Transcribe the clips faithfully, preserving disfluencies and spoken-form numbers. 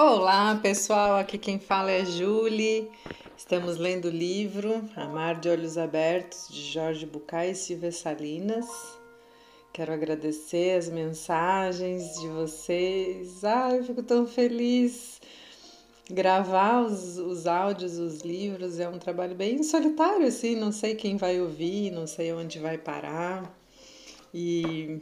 Olá pessoal, aqui quem fala é Julie. Estamos lendo o livro Amar de Olhos Abertos, de Jorge Bucay e Silvia Salinas. Quero agradecer as mensagens de vocês. Ai, eu fico tão feliz. Gravar os, os áudios, os livros, é um trabalho bem solitário, assim, não sei quem vai ouvir, não sei onde vai parar. E,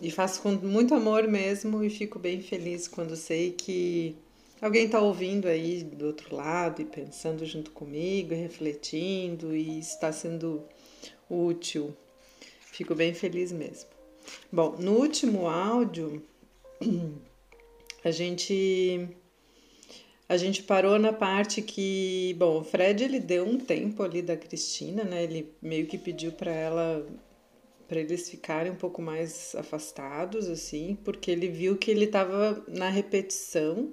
e faço com muito amor mesmo e fico bem feliz quando sei que alguém está ouvindo aí do outro lado e pensando junto comigo, e refletindo, e está sendo útil. Fico bem feliz mesmo. Bom, no último áudio, a gente... A gente parou na parte que, bom, o Fred, ele deu um tempo ali da Cristina, né? Ele meio que pediu para ela, para eles ficarem um pouco mais afastados, assim, porque ele viu que ele estava na repetição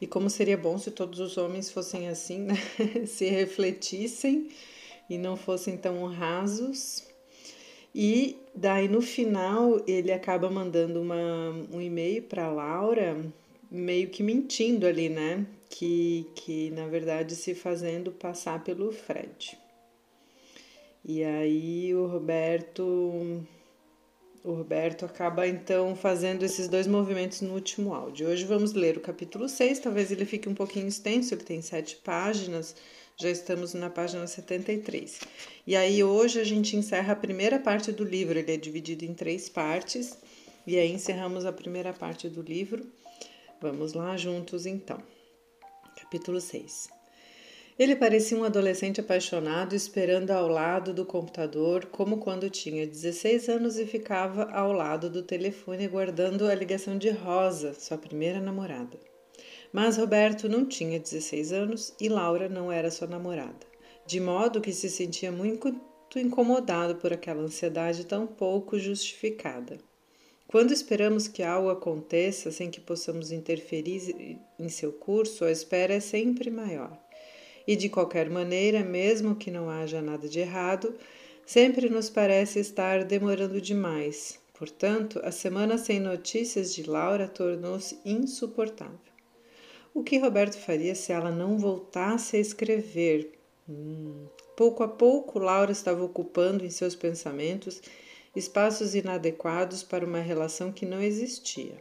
e como seria bom se todos os homens fossem assim, né? Se refletissem e não fossem tão rasos. E daí, no final, ele acaba mandando uma, um e-mail para Laura, meio que mentindo ali, né? Que, que, na verdade, se fazendo passar pelo Fred. E aí o Roberto... O Roberto acaba, então, fazendo esses dois movimentos no último áudio. Hoje vamos ler o capítulo seis, talvez ele fique um pouquinho extenso, ele tem sete páginas, já estamos na página setenta e três. E aí hoje a gente encerra a primeira parte do livro, ele é dividido em três partes, e aí encerramos a primeira parte do livro. Vamos lá juntos, então. Capítulo seis. Ele parecia um adolescente apaixonado, esperando ao lado do computador, como quando tinha dezesseis anos e ficava ao lado do telefone, guardando a ligação de Rosa, sua primeira namorada. Mas Roberto não tinha dezesseis anos e Laura não era sua namorada, de modo que se sentia muito incomodado por aquela ansiedade tão pouco justificada. Quando esperamos que algo aconteça sem que possamos interferir em seu curso, a espera é sempre maior. E de qualquer maneira, mesmo que não haja nada de errado, sempre nos parece estar demorando demais. Portanto, a semana sem notícias de Laura tornou-se insuportável. O que Roberto faria se ela não voltasse a escrever? Hum. Pouco a pouco, Laura estava ocupando em seus pensamentos espaços inadequados para uma relação que não existia.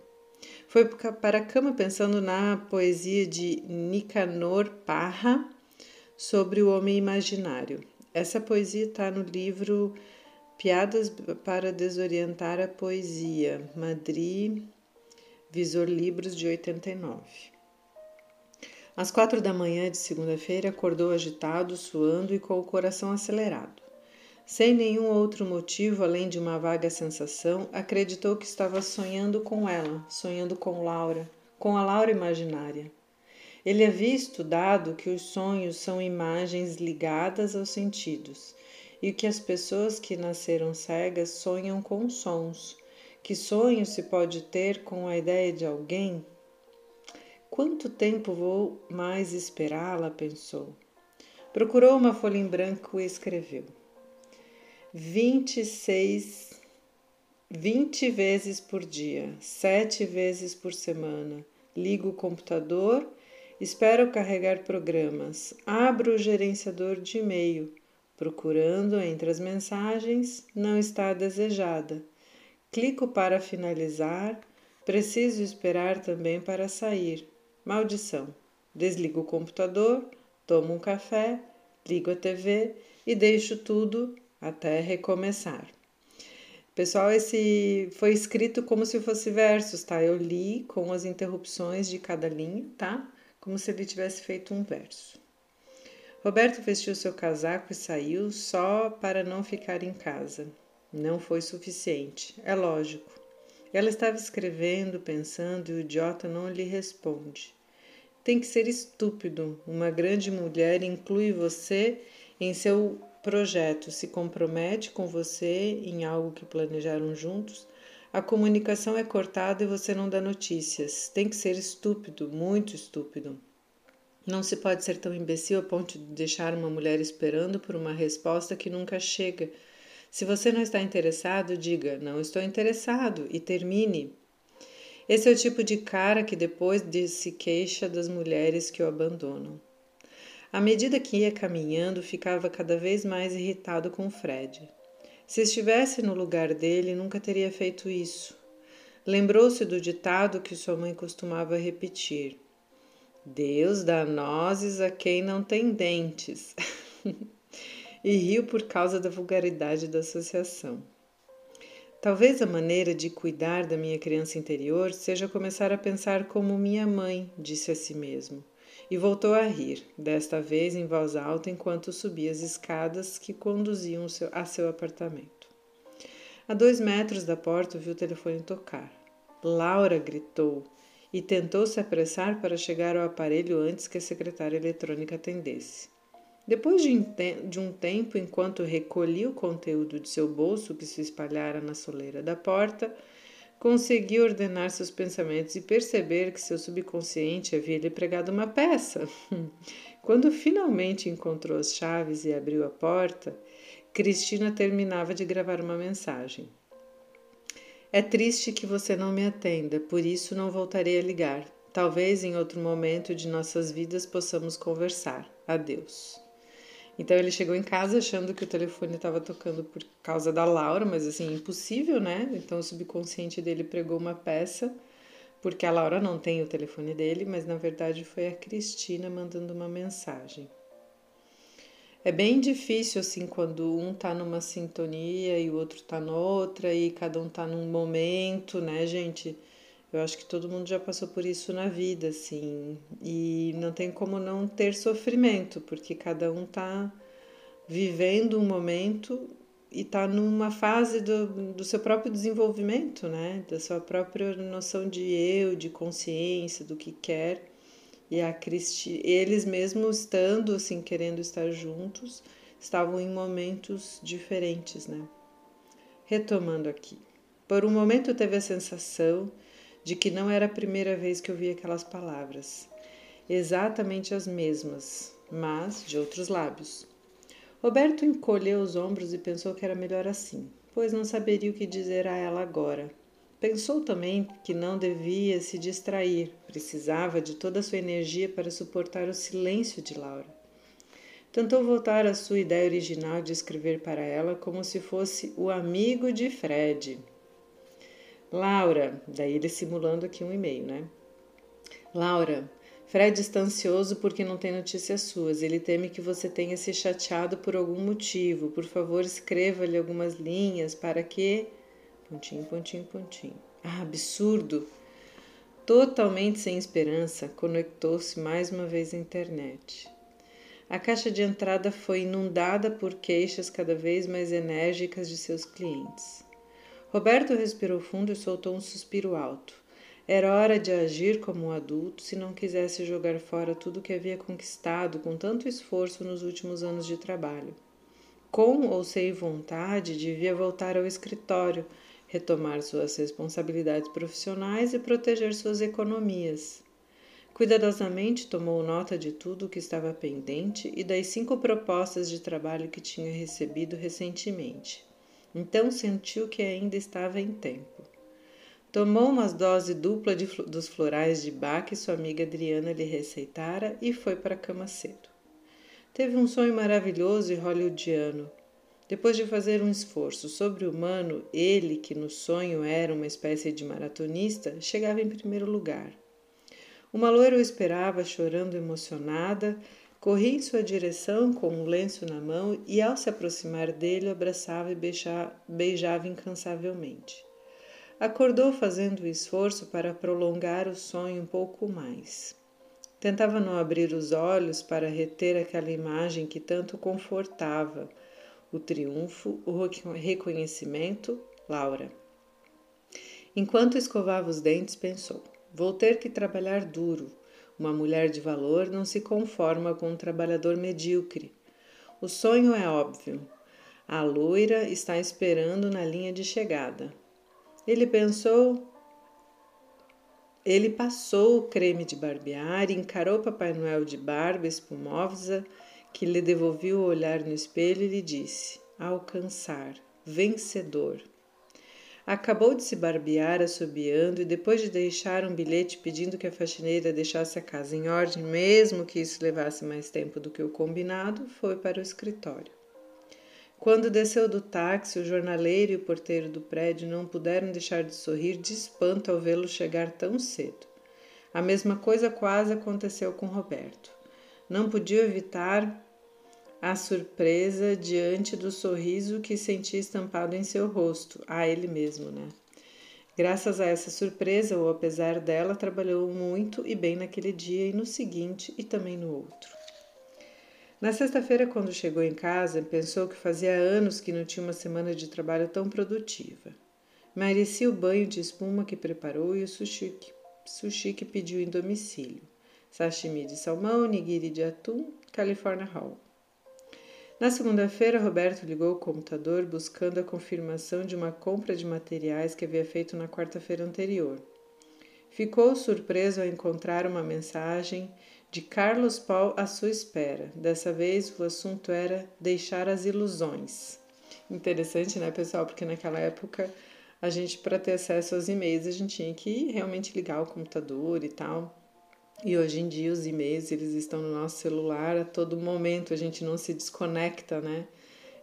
Foi para a cama pensando na poesia de Nicanor Parra sobre o homem imaginário. Essa poesia está no livro Piadas para Desorientar a Poesia, Madrid, Visor Livros, de oitenta e nove. Às quatro da manhã de segunda-feira, acordou agitado, suando e com o coração acelerado. Sem nenhum outro motivo, além de uma vaga sensação, acreditou que estava sonhando com ela, sonhando com Laura, com a Laura imaginária. Ele havia estudado que os sonhos são imagens ligadas aos sentidos e que as pessoas que nasceram cegas sonham com sons. Que sonho se pode ter com a ideia de alguém? Quanto tempo vou mais esperá-la? Pensou. Procurou uma folha em branco e escreveu. vinte e seis, vinte vezes por dia, sete vezes por semana. Ligo o computador, espero carregar programas, abro o gerenciador de e-mail, procurando entre as mensagens, não está desejada. Clico para finalizar, preciso esperar também para sair. Maldição! Desligo o computador, tomo um café, ligo a T V e deixo tudo até recomeçar. Pessoal, esse foi escrito como se fosse versos, tá? Eu li com as interrupções de cada linha, tá? Como se ele tivesse feito um verso. Roberto vestiu seu casaco e saiu só para não ficar em casa. Não foi suficiente, é lógico. Ela estava escrevendo, pensando e o idiota não lhe responde. Tem que ser estúpido. Uma grande mulher inclui você em seu projeto, se compromete com você em algo que planejaram juntos, a comunicação é cortada e você não dá notícias. Tem que ser estúpido, muito estúpido. Não se pode ser tão imbecil a ponto de deixar uma mulher esperando por uma resposta que nunca chega. Se você não está interessado, diga, não estou interessado, e termine. Esse é o tipo de cara que depois se queixa das mulheres que o abandonam. À medida que ia caminhando, ficava cada vez mais irritado com Fred. Se estivesse no lugar dele, nunca teria feito isso. Lembrou-se do ditado que sua mãe costumava repetir. Deus dá nozes a quem não tem dentes. E riu por causa da vulgaridade da associação. Talvez a maneira de cuidar da minha criança interior seja começar a pensar como minha mãe, disse a si mesmo. E voltou a rir, desta vez em voz alta, enquanto subia as escadas que conduziam a seu apartamento. A dois metros da porta, viu o telefone tocar. Laura gritou e tentou se apressar para chegar ao aparelho antes que a secretária eletrônica atendesse. Depois de um tempo, enquanto recolhia o conteúdo de seu bolso que se espalhara na soleira da porta, conseguiu ordenar seus pensamentos e perceber que seu subconsciente havia lhe pregado uma peça. Quando finalmente encontrou as chaves e abriu a porta, Cristina terminava de gravar uma mensagem. É triste que você não me atenda, por isso não voltarei a ligar. Talvez em outro momento de nossas vidas possamos conversar. Adeus. Então ele chegou em casa achando que o telefone estava tocando por causa da Laura, mas assim, impossível, né? Então o subconsciente dele pregou uma peça, porque a Laura não tem o telefone dele, mas na verdade foi a Cristina mandando uma mensagem. É bem difícil assim quando um tá numa sintonia e o outro tá noutra e cada um tá num momento, né, gente? Eu acho que todo mundo já passou por isso na vida, assim, e não tem como não ter sofrimento, porque cada um tá vivendo um momento e tá numa fase do, do seu próprio desenvolvimento, né, da sua própria noção de eu, de consciência, do que quer, e a Cristi, eles mesmos estando, assim, querendo estar juntos, estavam em momentos diferentes, né. Retomando aqui, por um momento teve a sensação de que não era a primeira vez que eu via aquelas palavras, exatamente as mesmas, mas de outros lábios. Roberto encolheu os ombros e pensou que era melhor assim, pois não saberia o que dizer a ela agora. Pensou também que não devia se distrair, precisava de toda a sua energia para suportar o silêncio de Laura. Tentou voltar à sua ideia original de escrever para ela como se fosse o amigo de Fred. Laura, daí ele simulando aqui um e-mail, né? Laura, Fred está ansioso porque não tem notícias suas. Ele teme que você tenha se chateado por algum motivo. Por favor, escreva-lhe algumas linhas para que... Pontinho, pontinho, pontinho. Ah, absurdo! Totalmente sem esperança, conectou-se mais uma vez à internet. A caixa de entrada foi inundada por queixas cada vez mais enérgicas de seus clientes. Roberto respirou fundo e soltou um suspiro alto. Era hora de agir como um adulto se não quisesse jogar fora tudo que havia conquistado com tanto esforço nos últimos anos de trabalho. Com ou sem vontade, devia voltar ao escritório, retomar suas responsabilidades profissionais e proteger suas economias. Cuidadosamente tomou nota de tudo o que estava pendente e das cinco propostas de trabalho que tinha recebido recentemente. Então sentiu que ainda estava em tempo. Tomou umas doses dupla de, dos florais de Bach que sua amiga Adriana lhe receitara e foi para a cama cedo. Teve um sonho maravilhoso e hollywoodiano. Depois de fazer um esforço sobre-humano, ele, que no sonho era uma espécie de maratonista, chegava em primeiro lugar. Uma loira o esperava, chorando emocionada, corria em sua direção com um lenço na mão e, ao se aproximar dele, abraçava e beijava, beijava incansavelmente. Acordou fazendo o esforço para prolongar o sonho um pouco mais. Tentava não abrir os olhos para reter aquela imagem que tanto confortava. O triunfo, o reconhecimento, Laura. Enquanto escovava os dentes, pensou: vou ter que trabalhar duro. Uma mulher de valor não se conforma com um trabalhador medíocre. O sonho é óbvio. A loira está esperando na linha de chegada. Ele pensou... Ele passou o creme de barbear e encarou Papai Noel de barba espumosa, que lhe devolveu o olhar no espelho e lhe disse: alcançar, vencedor. Acabou de se barbear, assobiando, e depois de deixar um bilhete pedindo que a faxineira deixasse a casa em ordem, mesmo que isso levasse mais tempo do que o combinado, foi para o escritório. Quando desceu do táxi, o jornaleiro e o porteiro do prédio não puderam deixar de sorrir de espanto ao vê-lo chegar tão cedo. A mesma coisa quase aconteceu com Roberto. Não podia evitar a surpresa diante do sorriso que sentia estampado em seu rosto. A ele mesmo, né? Graças a essa surpresa, ou apesar dela, trabalhou muito e bem naquele dia e no seguinte e também no outro. Na sexta-feira, quando chegou em casa, pensou que fazia anos que não tinha uma semana de trabalho tão produtiva. Merecia o banho de espuma que preparou e o sushi que, sushi que pediu em domicílio. Sashimi de salmão, nigiri de atum, California Roll. Na segunda-feira, Roberto ligou o computador buscando a confirmação de uma compra de materiais que havia feito na quarta-feira anterior. Ficou surpreso ao encontrar uma mensagem de Carlos Paul à sua espera. Dessa vez, o assunto era deixar as ilusões. Interessante, né, pessoal? Porque naquela época, a gente, para ter acesso aos e-mails, a gente tinha que realmente ligar o computador e tal. E hoje em dia os e-mails, eles estão no nosso celular a todo momento, a gente não se desconecta, né?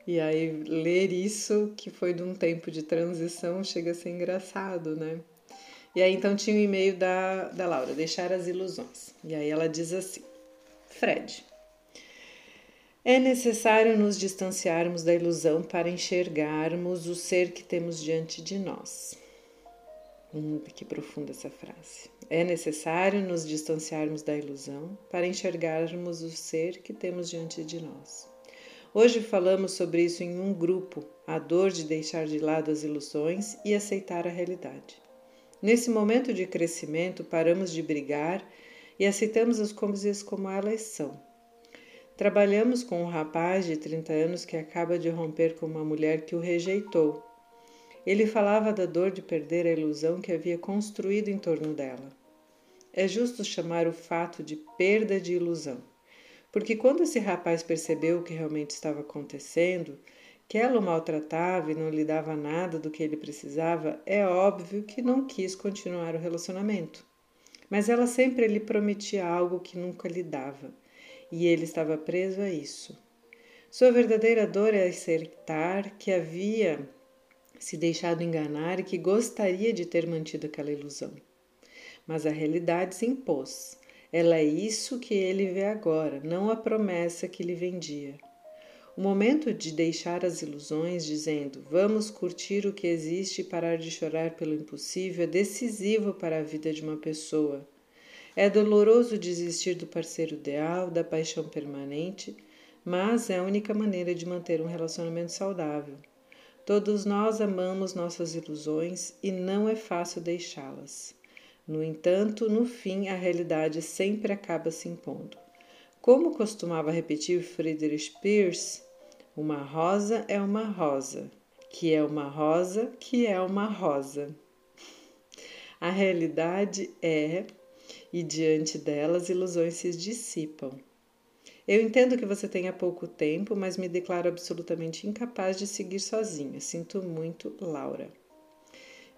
E aí ler isso, que foi de um tempo de transição, chega a ser engraçado, né? E aí então tinha o um e-mail da, da Laura, deixar as ilusões. E aí ela diz assim, Fred, é necessário nos distanciarmos da ilusão para enxergarmos o ser que temos diante de nós. Hum, que profunda essa frase. É necessário nos distanciarmos da ilusão para enxergarmos o ser que temos diante de nós. Hoje falamos sobre isso em um grupo, a dor de deixar de lado as ilusões e aceitar a realidade. Nesse momento de crescimento, paramos de brigar e aceitamos as coisas como elas são. Trabalhamos com um rapaz de trinta anos que acaba de romper com uma mulher que o rejeitou. Ele falava da dor de perder a ilusão que havia construído em torno dela. É justo chamar o fato de perda de ilusão, porque quando esse rapaz percebeu o que realmente estava acontecendo, que ela o maltratava e não lhe dava nada do que ele precisava, é óbvio que não quis continuar o relacionamento. Mas ela sempre lhe prometia algo que nunca lhe dava, e ele estava preso a isso. Sua verdadeira dor é aceitar que havia se deixado enganar e que gostaria de ter mantido aquela ilusão. Mas a realidade se impôs. Ela é isso que ele vê agora, não a promessa que lhe vendia. O momento de deixar as ilusões, dizendo, vamos curtir o que existe e parar de chorar pelo impossível, é decisivo para a vida de uma pessoa. É doloroso desistir do parceiro ideal, da paixão permanente, mas é a única maneira de manter um relacionamento saudável. Todos nós amamos nossas ilusões e não é fácil deixá-las. No entanto, no fim, a realidade sempre acaba se impondo. Como costumava repetir Friedrich Peirce, uma rosa é uma rosa, que é uma rosa, que é uma rosa. A realidade é, e diante dela as ilusões se dissipam. Eu entendo que você tenha pouco tempo, mas me declaro absolutamente incapaz de seguir sozinha. Sinto muito, Laura.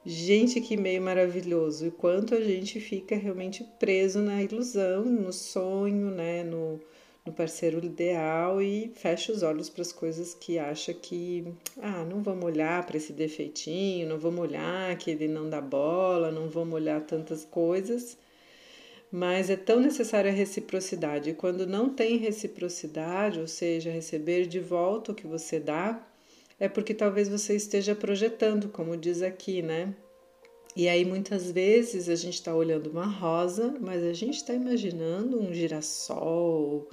Gente, que meio maravilhoso. E quanto a gente fica realmente preso na ilusão, no sonho, né? no, no parceiro ideal e fecha os olhos para as coisas que acha que... Ah, não vamos olhar para esse defeitinho, não vamos olhar que ele não dá bola, não vamos olhar tantas coisas... Mas é tão necessária a reciprocidade. E quando não tem reciprocidade, ou seja, receber de volta o que você dá, é porque talvez você esteja projetando, como diz aqui, né? E aí muitas vezes a gente está olhando uma rosa, mas a gente está imaginando um girassol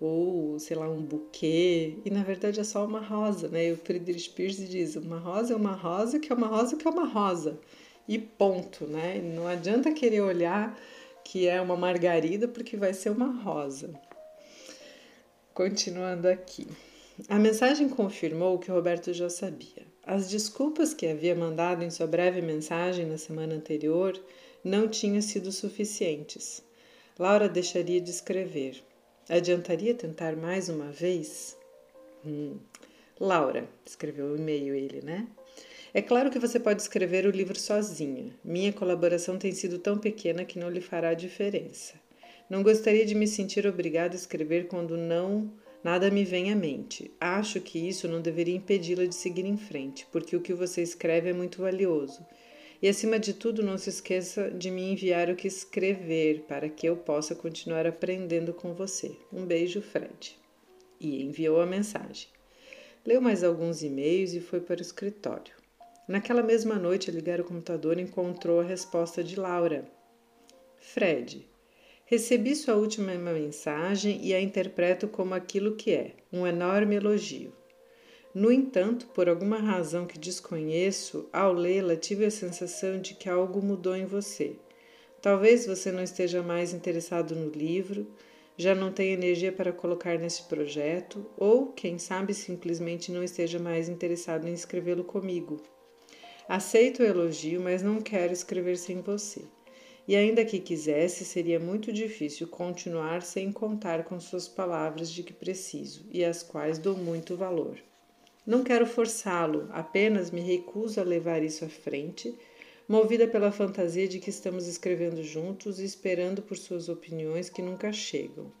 ou, sei lá, um buquê. E na verdade é só uma rosa, né? E o Friedrich Peirce diz, uma rosa é uma rosa, que é uma rosa, que é uma rosa. E ponto, né? E não adianta querer olhar... que é uma margarida, porque vai ser uma rosa. Continuando aqui. A mensagem confirmou o que o Roberto já sabia. As desculpas que havia mandado em sua breve mensagem na semana anterior não tinham sido suficientes. Laura deixaria de escrever. Adiantaria tentar mais uma vez? Hum. Laura, escreveu o e-mail ele, né? É claro que você pode escrever o livro sozinha. Minha colaboração tem sido tão pequena que não lhe fará diferença. Não gostaria de me sentir obrigada a escrever quando não... nada me vem à mente. Acho que isso não deveria impedi-la de seguir em frente, porque o que você escreve é muito valioso. E, acima de tudo, não se esqueça de me enviar o que escrever, para que eu possa continuar aprendendo com você. Um beijo, Fred. E enviou a mensagem. Leu mais alguns e-mails e foi para o escritório. Naquela mesma noite, ao ligar o computador, encontrou a resposta de Laura. Fred, recebi sua última mensagem e a interpreto como aquilo que é, um enorme elogio. No entanto, por alguma razão que desconheço, ao lê-la tive a sensação de que algo mudou em você. Talvez você não esteja mais interessado no livro, já não tenha energia para colocar nesse projeto, ou, quem sabe, simplesmente não esteja mais interessado em escrevê-lo comigo. Aceito o elogio, mas não quero escrever sem você. E ainda que quisesse, seria muito difícil continuar sem contar com suas palavras de que preciso, e às quais dou muito valor. Não quero forçá-lo, apenas me recuso a levar isso à frente, movida pela fantasia de que estamos escrevendo juntos e esperando por suas opiniões que nunca chegam.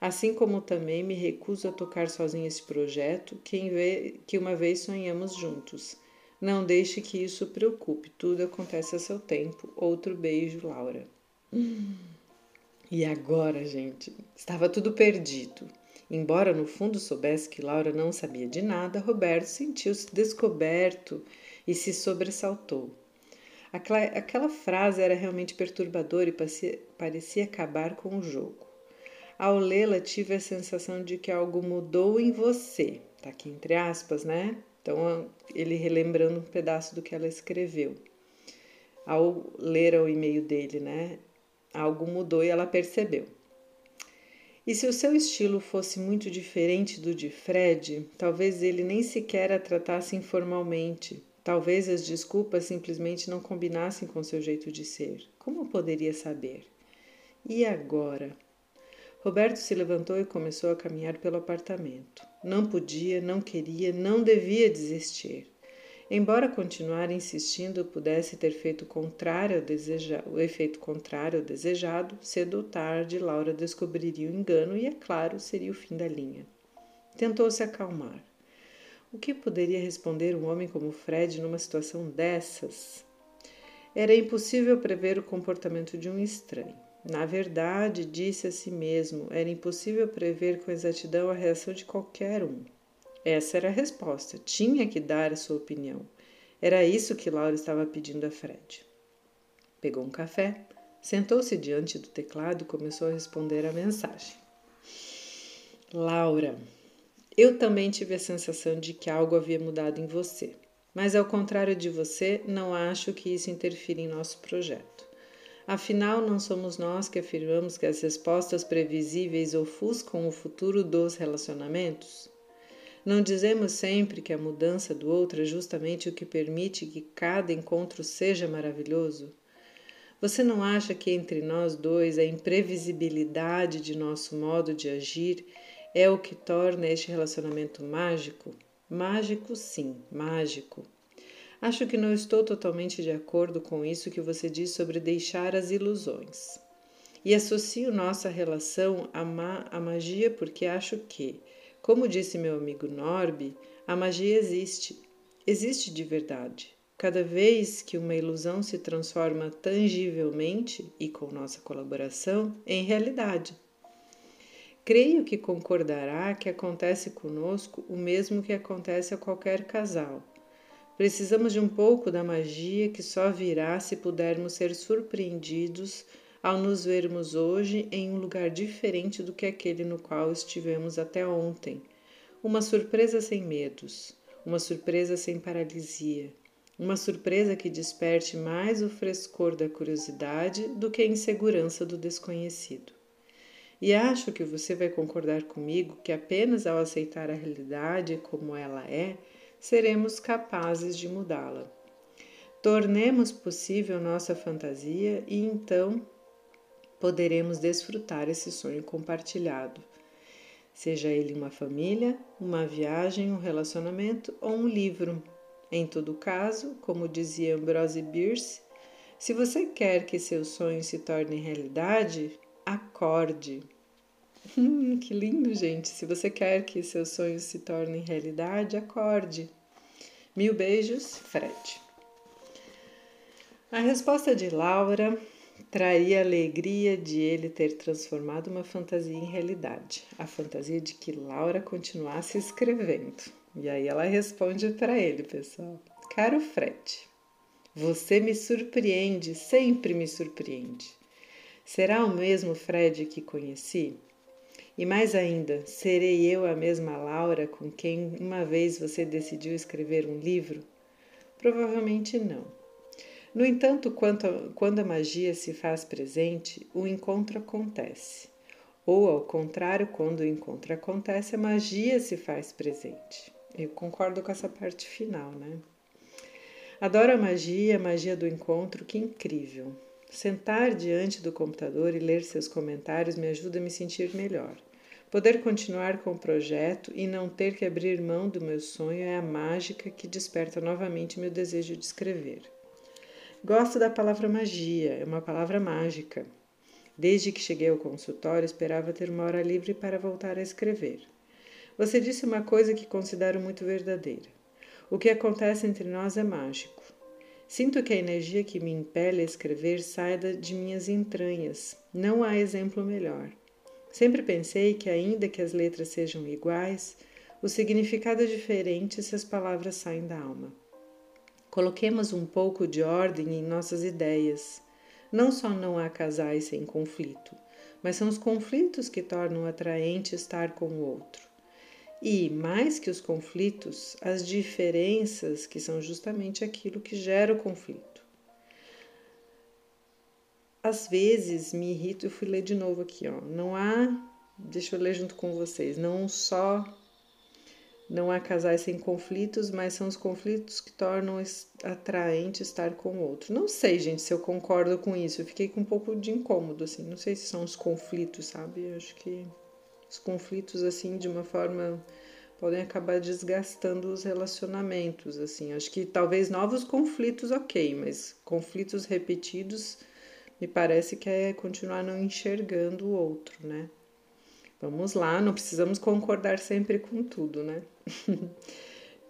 Assim como também me recuso a tocar sozinha esse projeto, que uma vez sonhamos juntos. Não deixe que isso preocupe, tudo acontece a seu tempo. Outro beijo, Laura. Hum, e agora, gente? Estava tudo perdido. Embora no fundo soubesse que Laura não sabia de nada, Roberto sentiu-se descoberto e se sobressaltou. Aquela, aquela frase era realmente perturbadora e parecia, parecia acabar com o jogo. Ao lê-la, tive a sensação de que algo mudou em você. Tá aqui entre aspas, né? Então, ele relembrando um pedaço do que ela escreveu. Ao ler o e-mail dele, né? Algo mudou e ela percebeu. E se o seu estilo fosse muito diferente do de Fred, talvez ele nem sequer a tratasse informalmente. Talvez as desculpas simplesmente não combinassem com seu jeito de ser. Como poderia saber? E agora? Roberto se levantou e começou a caminhar pelo apartamento. Não podia, não queria, não devia desistir. Embora continuar insistindo pudesse ter feito contrário ao deseja... o efeito contrário ao desejado, cedo ou tarde Laura descobriria o engano e, é claro, seria o fim da linha. Tentou se acalmar. O que poderia responder um homem como Fred numa situação dessas? Era impossível prever o comportamento de um estranho. Na verdade, disse a si mesmo, era impossível prever com exatidão a reação de qualquer um. Essa era a resposta. Tinha que dar a sua opinião. Era isso que Laura estava pedindo a Fred. Pegou um café, sentou-se diante do teclado e começou a responder a mensagem. Laura, eu também tive a sensação de que algo havia mudado em você. Mas, ao contrário de você, não acho que isso interfira em nosso projeto. Afinal, não somos nós que afirmamos que as respostas previsíveis ofuscam o futuro dos relacionamentos? Não dizemos sempre que a mudança do outro é justamente o que permite que cada encontro seja maravilhoso? Você não acha que entre nós dois a imprevisibilidade de nosso modo de agir é o que torna este relacionamento mágico? Mágico, sim, mágico. Acho que não estou totalmente de acordo com isso que você diz sobre deixar as ilusões. E associo nossa relação à, ma- à magia porque acho que, como disse meu amigo Norby, a magia existe. Existe de verdade. Cada vez que uma ilusão se transforma tangivelmente, e com nossa colaboração, em realidade. Creio que concordará que acontece conosco o mesmo que acontece a qualquer casal. Precisamos de um pouco da magia que só virá se pudermos ser surpreendidos ao nos vermos hoje em um lugar diferente do que aquele no qual estivemos até ontem. Uma surpresa sem medos, uma surpresa sem paralisia, uma surpresa que desperte mais o frescor da curiosidade do que a insegurança do desconhecido. E acho que você vai concordar comigo que apenas ao aceitar a realidade como ela é, seremos capazes de mudá-la. Tornemos possível nossa fantasia e então poderemos desfrutar esse sonho compartilhado, seja ele uma família, uma viagem, um relacionamento ou um livro. Em todo caso, como dizia Ambrose Bierce, se você quer que seu sonho se torne realidade, acorde. Hum, que lindo, gente! Se você quer que seu sonho se torne realidade, acorde. Mil beijos, Fred. A resposta de Laura traria a alegria de ele ter transformado uma fantasia em realidade. A fantasia de que Laura continuasse escrevendo. E aí ela responde para ele, pessoal. Caro Fred, você me surpreende, sempre me surpreende. Será o mesmo Fred que conheci? E mais ainda, serei eu a mesma Laura com quem uma vez você decidiu escrever um livro? Provavelmente não. No entanto, quando a magia se faz presente, o encontro acontece. Ou, ao contrário, quando o encontro acontece, a magia se faz presente. Eu concordo com essa parte final, né? Adoro a magia, a magia do encontro, que incrível. Sentar diante do computador e ler seus comentários me ajuda a me sentir melhor. Poder continuar com o projeto e não ter que abrir mão do meu sonho é a mágica que desperta novamente meu desejo de escrever. Gosto da palavra magia, é uma palavra mágica. Desde que cheguei ao consultório, esperava ter uma hora livre para voltar a escrever. Você disse uma coisa que considero muito verdadeira. O que acontece entre nós é mágico. Sinto que a energia que me impele a escrever sai de minhas entranhas. Não há exemplo melhor. Sempre pensei que, ainda que as letras sejam iguais, o significado é diferente se as palavras saem da alma. Coloquemos um pouco de ordem em nossas ideias. Não só não há casais sem conflito, mas são os conflitos que tornam atraente estar com o outro. E, mais que os conflitos, as diferenças, que são justamente aquilo que gera o conflito. Às vezes me irrito, eu fui ler de novo aqui, ó. Não há, deixa eu ler junto com vocês, não só não há casais sem conflitos, mas são os conflitos que tornam atraente estar com o outro. Não sei, gente, se eu concordo com isso, eu fiquei com um pouco de incômodo, assim, não sei se são os conflitos, sabe, eu acho que... Os conflitos, assim, de uma forma, podem acabar desgastando os relacionamentos, assim. Acho que talvez novos conflitos, ok, mas conflitos repetidos, me parece que é continuar não enxergando o outro, né? Vamos lá, não precisamos concordar sempre com tudo, né?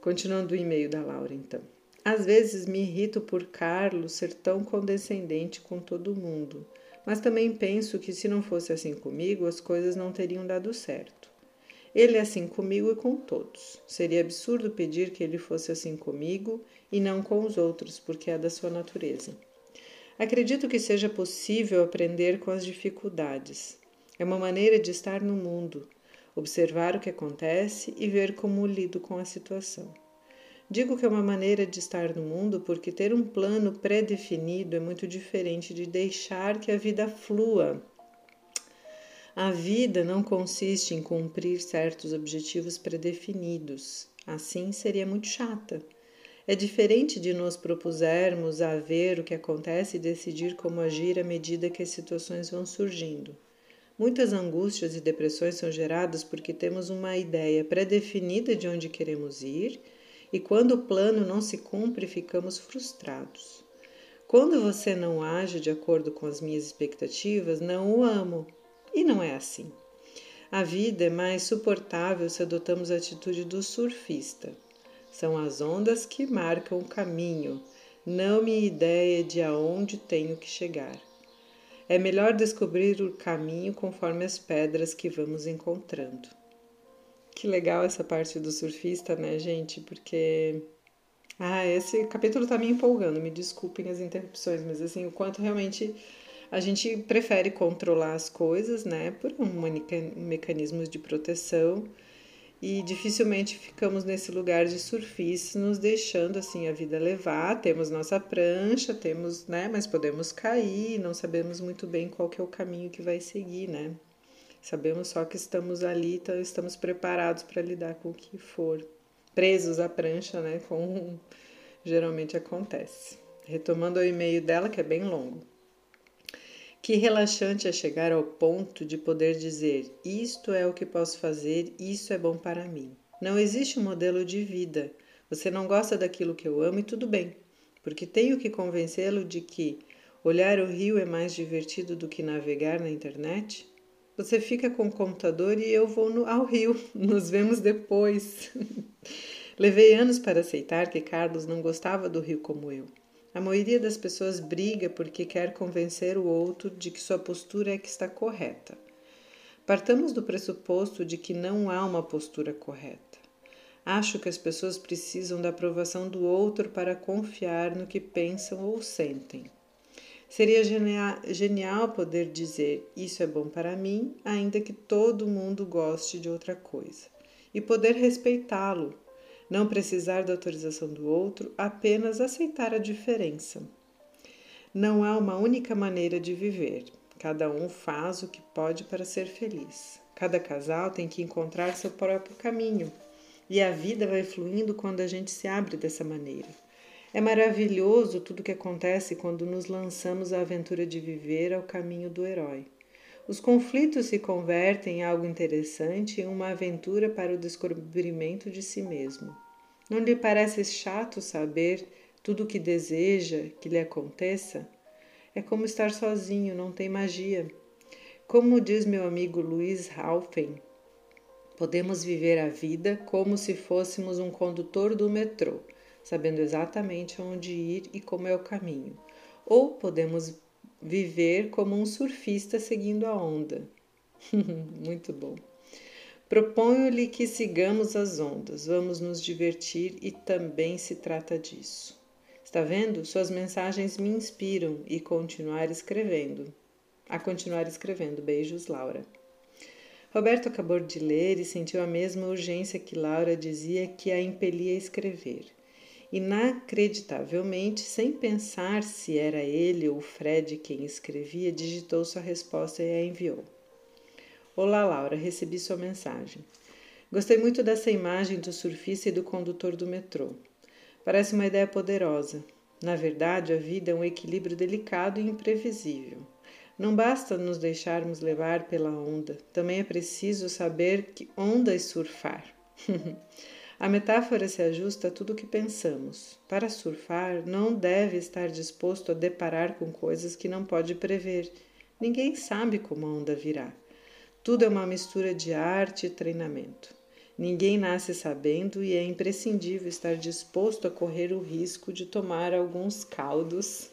Continuando o e-mail da Laura, então. Às vezes me irrito por Carlos ser tão condescendente com todo mundo. Mas também penso que se não fosse assim comigo, as coisas não teriam dado certo. Ele é assim comigo e com todos. Seria absurdo pedir que ele fosse assim comigo e não com os outros, porque é da sua natureza. Acredito que seja possível aprender com as dificuldades. É uma maneira de estar no mundo, observar o que acontece e ver como lido com a situação. Digo que é uma maneira de estar no mundo porque ter um plano pré-definido é muito diferente de deixar que a vida flua. A vida não consiste em cumprir certos objetivos pré-definidos. Assim seria muito chata. É diferente de nos propusermos a ver o que acontece e decidir como agir à medida que as situações vão surgindo. Muitas angústias e depressões são geradas porque temos uma ideia pré-definida de onde queremos ir. E quando o plano não se cumpre, ficamos frustrados. Quando você não age de acordo com as minhas expectativas, não o amo. E não é assim. A vida é mais suportável se adotamos a atitude do surfista. São as ondas que marcam o caminho, não minha ideia de aonde tenho que chegar. É melhor descobrir o caminho conforme as pedras que vamos encontrando. Que legal essa parte do surfista, né, gente? Porque... Ah, esse capítulo tá me empolgando, me desculpem as interrupções, mas assim, o quanto realmente a gente prefere controlar as coisas, né, por um mecanismo de proteção, e dificilmente ficamos nesse lugar de surfista, nos deixando, assim, a vida levar, temos nossa prancha, temos, né, mas podemos cair, não sabemos muito bem qual que é o caminho que vai seguir, né? Sabemos só que estamos ali, então estamos preparados para lidar com o que for. Presos à prancha, né? Como geralmente acontece. Retomando o e-mail dela, que é bem longo. Que relaxante é chegar ao ponto de poder dizer: isto é o que posso fazer, isso é bom para mim. Não existe um modelo de vida. Você não gosta daquilo que eu amo e tudo bem, porque tenho que convencê-lo de que olhar o rio é mais divertido do que navegar na internet? Você fica com o computador e eu vou no, ao rio. Nos vemos depois. Levei anos para aceitar que Carlos não gostava do rio como eu. A maioria das pessoas briga porque quer convencer o outro de que sua postura é que está correta. Partamos do pressuposto de que não há uma postura correta. Acho que as pessoas precisam da aprovação do outro para confiar no que pensam ou sentem. Seria genial poder dizer isso é bom para mim, ainda que todo mundo goste de outra coisa, e poder respeitá-lo. Não precisar da autorização do outro, apenas aceitar a diferença. Não há uma única maneira de viver. Cada um faz o que pode para ser feliz. Cada casal tem que encontrar seu próprio caminho. E a vida vai fluindo quando a gente se abre dessa maneira. É maravilhoso tudo o que acontece quando nos lançamos à aventura de viver ao caminho do herói. Os conflitos se convertem em algo interessante, em uma aventura para o descobrimento de si mesmo. Não lhe parece chato saber tudo o que deseja que lhe aconteça? É como estar sozinho, não tem magia. Como diz meu amigo Luiz Raufen, podemos viver a vida como se fôssemos um condutor do metrô, sabendo exatamente onde ir e como é o caminho. Ou podemos viver como um surfista seguindo a onda. Muito bom. Proponho-lhe que sigamos as ondas. Vamos nos divertir e também se trata disso. Está vendo? Suas mensagens me inspiram e continuar escrevendo. A continuar escrevendo. Beijos, Laura. Roberto acabou de ler e sentiu a mesma urgência que Laura dizia que a impelia a escrever. Inacreditavelmente, sem pensar se era ele ou o Fred quem escrevia, digitou sua resposta e a enviou. Olá, Laura, recebi sua mensagem. Gostei muito dessa imagem do surfista e do condutor do metrô. Parece uma ideia poderosa. Na verdade, a vida é um equilíbrio delicado e imprevisível. Não basta nos deixarmos levar pela onda, também é preciso saber que ondas surfar. A metáfora se ajusta a tudo o que pensamos. Para surfar, não deve estar disposto a deparar com coisas que não pode prever. Ninguém sabe como a onda virá. Tudo é uma mistura de arte e treinamento. Ninguém nasce sabendo e é imprescindível estar disposto a correr o risco de tomar alguns caldos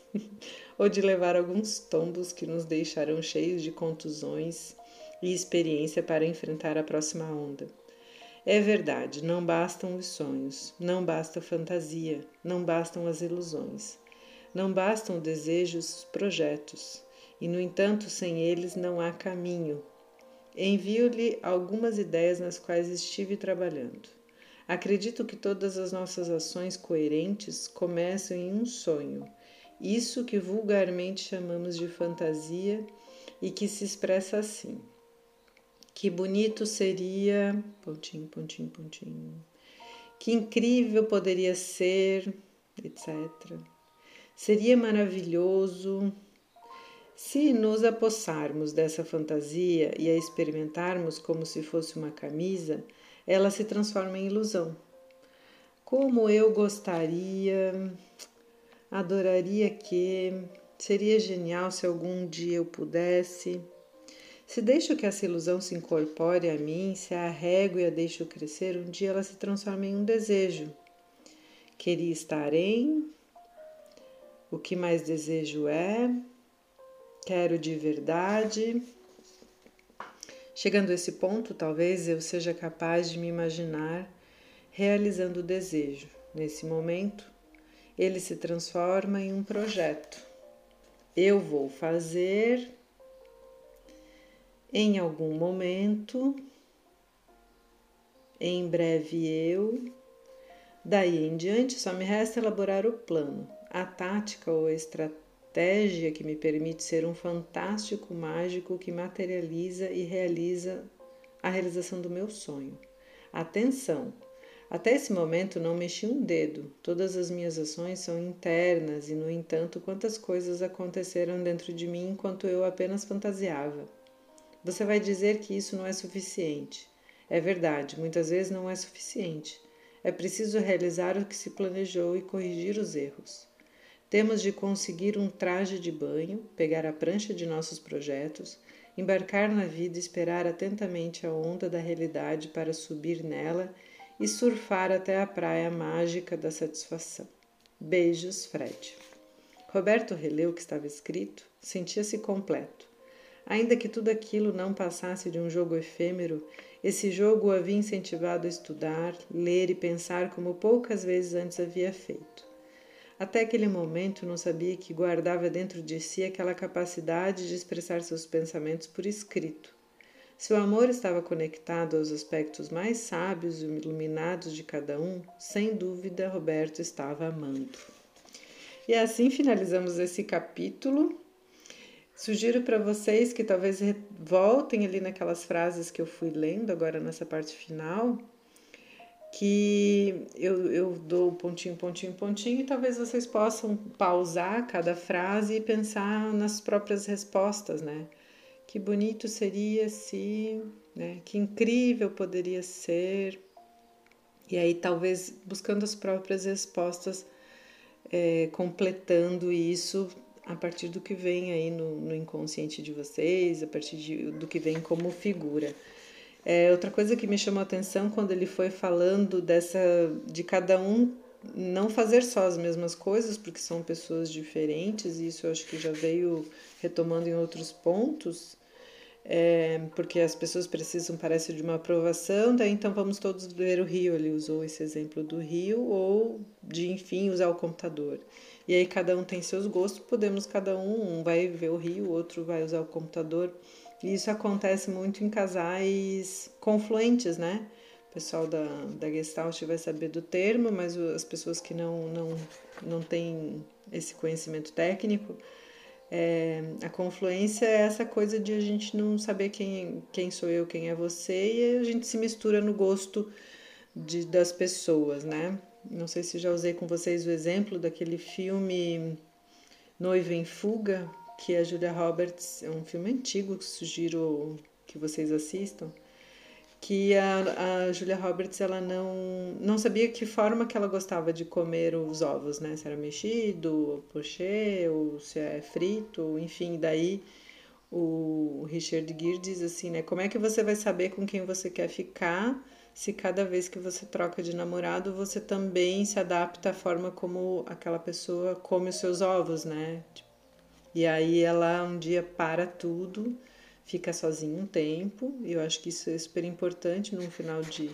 ou de levar alguns tombos que nos deixarão cheios de contusões e experiência para enfrentar a próxima onda. É verdade, não bastam os sonhos, não basta a fantasia, não bastam as ilusões, não bastam desejos, projetos, e no entanto, sem eles não há caminho. Envio-lhe algumas ideias nas quais estive trabalhando. Acredito que todas as nossas ações coerentes começam em um sonho, isso que vulgarmente chamamos de fantasia e que se expressa assim. Que bonito seria, pontinho, pontinho, pontinho, que incrível poderia ser, etcétera. Seria maravilhoso se nos apossarmos dessa fantasia e a experimentarmos como se fosse uma camisa, ela se transforma em ilusão. Como eu gostaria, adoraria que, seria genial se algum dia eu pudesse... Se deixo que essa ilusão se incorpore a mim, se a arrego e a deixo crescer, um dia ela se transforma em um desejo. Queria estar em... O que mais desejo é... Quero de verdade... Chegando a esse ponto, talvez eu seja capaz de me imaginar realizando o desejo. Nesse momento, ele se transforma em um projeto. Eu vou fazer... Em algum momento, em breve eu, daí em diante só me resta elaborar o plano, a tática ou a estratégia que me permite ser um fantástico mágico que materializa e realiza a realização do meu sonho. Atenção! Até esse momento não mexi um dedo, todas as minhas ações são internas e, no entanto, quantas coisas aconteceram dentro de mim enquanto eu apenas fantasiava. Você vai dizer que isso não é suficiente. É verdade, muitas vezes não é suficiente. É preciso realizar o que se planejou e corrigir os erros. Temos de conseguir um traje de banho, pegar a prancha de nossos projetos, embarcar na vida e esperar atentamente a onda da realidade para subir nela e surfar até a praia mágica da satisfação. Beijos, Fred. Roberto releu o que estava escrito, sentia-se completo. Ainda que tudo aquilo não passasse de um jogo efêmero, esse jogo o havia incentivado a estudar, ler e pensar como poucas vezes antes havia feito. Até aquele momento não sabia que guardava dentro de si aquela capacidade de expressar seus pensamentos por escrito. Se o amor estava conectado aos aspectos mais sábios e iluminados de cada um, sem dúvida Roberto estava amando. E assim finalizamos esse capítulo. Sugiro para vocês que talvez voltem ali naquelas frases que eu fui lendo agora nessa parte final, que eu, eu dou pontinho, pontinho, pontinho, e talvez vocês possam pausar cada frase e pensar nas próprias respostas, né? Que bonito seria se, né? Que incrível poderia ser. E aí talvez buscando as próprias respostas, é, completando isso, a partir do que vem aí no, no inconsciente de vocês, a partir de, do que vem como figura. É, outra coisa que me chamou a atenção quando ele foi falando dessa, de cada um não fazer só as mesmas coisas, porque são pessoas diferentes, e isso eu acho que já veio retomando em outros pontos, é, porque as pessoas precisam, parece, de uma aprovação, daí então vamos todos ver o rio, ele usou esse exemplo do rio, ou de, enfim, usar o computador. E aí cada um tem seus gostos, podemos cada um, um vai ver o rio, o outro vai usar o computador. E isso acontece muito em casais confluentes, né? O pessoal da, da Gestalt vai saber do termo, mas as pessoas que não, não, não têm esse conhecimento técnico, é, a confluência é essa coisa de a gente não saber quem, quem sou eu, quem é você, e a gente se mistura no gosto de, das pessoas, né? Não sei se já usei com vocês o exemplo daquele filme Noiva em Fuga, que a Julia Roberts, é um filme antigo que sugiro que vocês assistam, que a, a Julia Roberts ela não, não sabia que forma que ela gostava de comer os ovos, né? Se era mexido, ou pochê, ou se é frito, enfim, daí o Richard Gere diz assim, né? Como é que você vai saber com quem você quer ficar se cada vez que você troca de namorado, você também se adapta à forma como aquela pessoa come os seus ovos, né? E aí ela um dia para tudo, fica sozinha um tempo, e eu acho que isso é super importante no final de...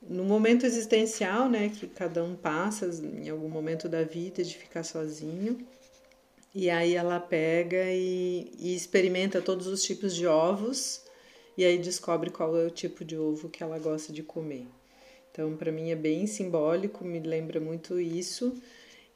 no momento existencial, né, que cada um passa em algum momento da vida, de ficar sozinho. E aí ela pega e, e experimenta todos os tipos de ovos, e aí descobre qual é o tipo de ovo que ela gosta de comer. Então, para mim é bem simbólico, me lembra muito isso.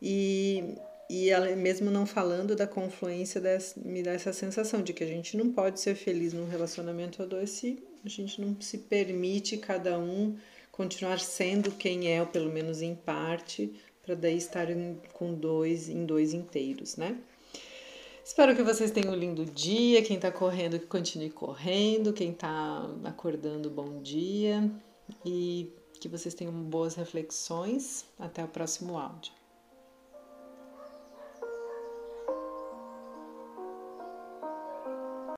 E, e ela, mesmo não falando da confluência, dessa, me dá essa sensação de que a gente não pode ser feliz num relacionamento a dois se a gente não se permite cada um continuar sendo quem é, ou pelo menos em parte, para daí estar com dois em dois inteiros, né? Espero que vocês tenham um lindo dia, quem está correndo que continue correndo, quem está acordando bom dia e que vocês tenham boas reflexões. Até o próximo áudio.